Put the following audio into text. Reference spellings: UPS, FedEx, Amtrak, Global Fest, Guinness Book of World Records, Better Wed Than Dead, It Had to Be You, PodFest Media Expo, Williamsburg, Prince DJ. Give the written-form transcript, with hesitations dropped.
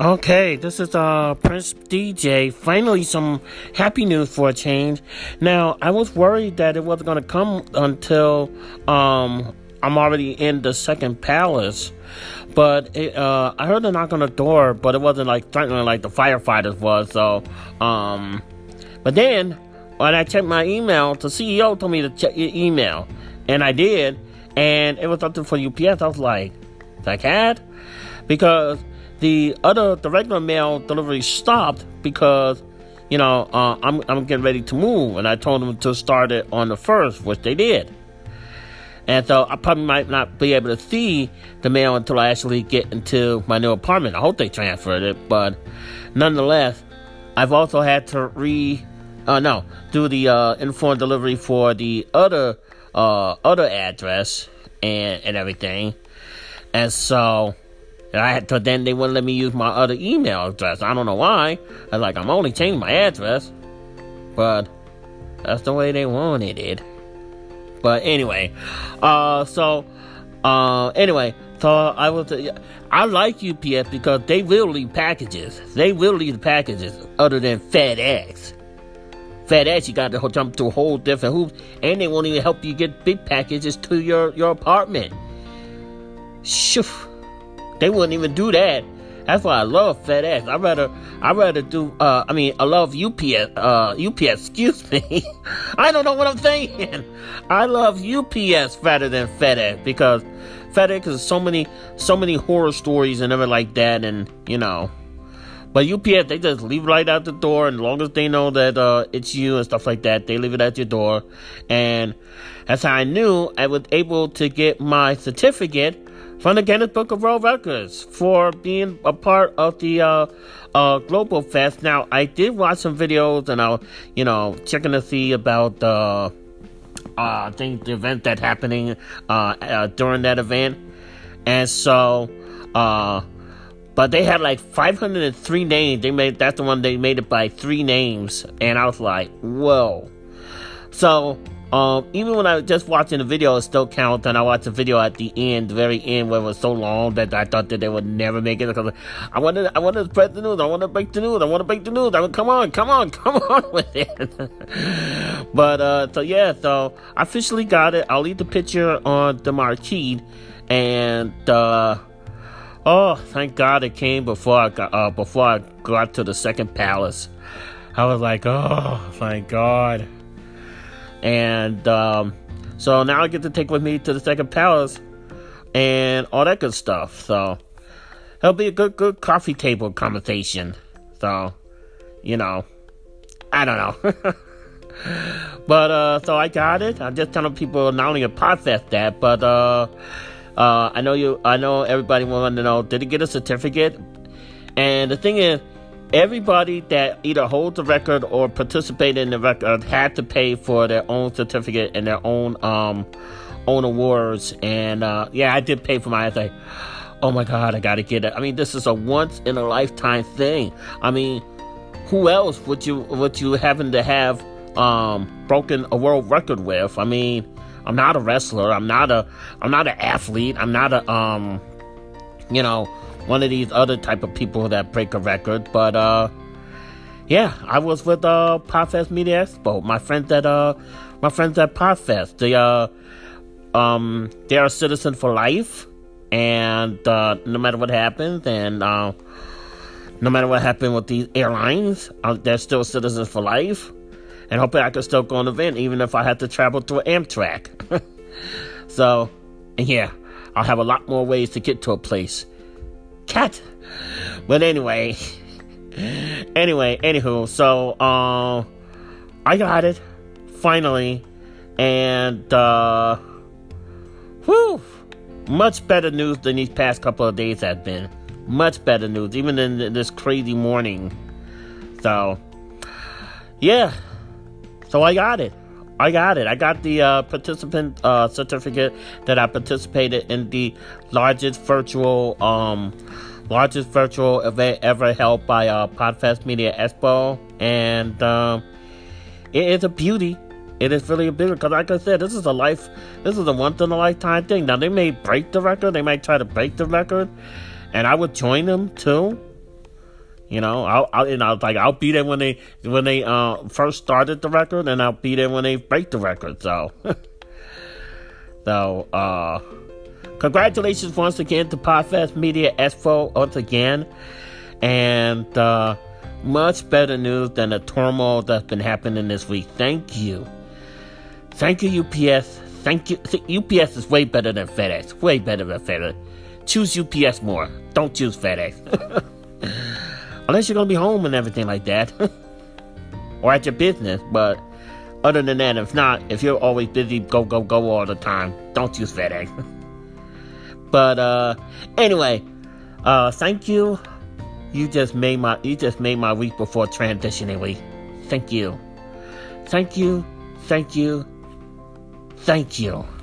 Okay, this is Prince DJ. Finally, some happy news for a change. Now, I was worried that it wasn't going to come until I'm already in the second palace. But I heard a knock on the door, but it wasn't like threatening like the firefighters was. So, but then when I checked my email, the CEO told me to check your email, and I did, and it was something for UPS. I was like, "That cat," because the regular mail delivery stopped because, you know, I'm getting ready to move, and I told them to start it on the 1st, which they did. And so I probably might not be able to see the mail until I actually get into my new apartment. I hope they transferred it, but nonetheless, I've also had to do the informed delivery for the other address and everything, and so. And I had to, then they wouldn't let me use my other email address. I don't know why. I was like, I'm only changing my address. But that's the way they wanted it. But anyway. So I was... I like UPS because they will leave packages. They will leave packages other than FedEx. FedEx, you got to jump through a whole different hoops. And they won't even help you get big packages to your apartment. Shoo. They wouldn't even do that. That's why I love FedEx. I'd rather do. I love UPS. Excuse me. I don't know what I'm saying. I love UPS rather than FedEx because FedEx has so many horror stories and everything like that, and you know. But UPS, they just leave right out the door, and as long as they know that it's you and stuff like that, they leave it at your door. And that's how I knew I was able to get my certificate from the Guinness Book of World Records for being a part of the Global Fest. Now, I did watch some videos, and I was, checking to see about the event that's happening during that event. And so, but they had like 503 names. That's the one they made it by 3 names, and I was like, whoa. So. Even when I was just watching the video, it still counts, and I watched the video at the very end, where it was so long that I thought that they would never make it, because I wanted to spread the news, I want to break the news, come on with it. But, so I officially got it. I'll leave the picture on the marquee, and, thank God it came before I got to the second palace. I was like, oh, thank God. And so now I get to take with me to the second palace and all that good stuff. So it'll be a good coffee table conversation. So, I don't know. But so I got it. I'm just telling people not only a PodFest that, but I know everybody wanted to know, did it get a certificate? And the thing is, everybody that either holds the record or participated in the record had to pay for their own certificate and their own awards. And I did pay for mine. I was like, oh my God, I gotta get it. This is a once in a lifetime thing. Who else would you happen to have broken a world record with? I'm not a wrestler. I'm not an athlete. I'm not a one of these other type of people that break a record, but I was with PodFest Media Expo. My friends at PodFest. They they are a citizen for life, and no matter what happens, and no matter what happened with these airlines, they're still citizens for life. And hopefully, I could still go on the event, even if I had to travel to Amtrak. So, I'll have a lot more ways to get to a place. Cat. But anywho, so I got it finally, and much better news than these past couple of days have been. Much better news, even in this crazy morning. So I got it. I got the participant certificate that I participated in the largest virtual event ever held by PodFest Media Expo, and it is a beauty. It is really a beauty because, like I said, this is a once in a lifetime thing. Now they may break the record, they might try to break the record, and I would join them too. You know, I'll be there when they first started the record, and I'll be there when they break the record. So, so congratulations once again to PodFest Media Expo once again, and much better news than the turmoil that's been happening this week. Thank you UPS. Thank you. UPS is way better than FedEx. Way better than FedEx. Choose UPS more. Don't choose FedEx. Unless you're going to be home and everything like that. Or at your business. But other than that, if not, if you're always busy, go all the time, don't use FedEx. But, anyway, thank you. You just made my week before transitioning week. Thank you. Thank you. Thank you. Thank you.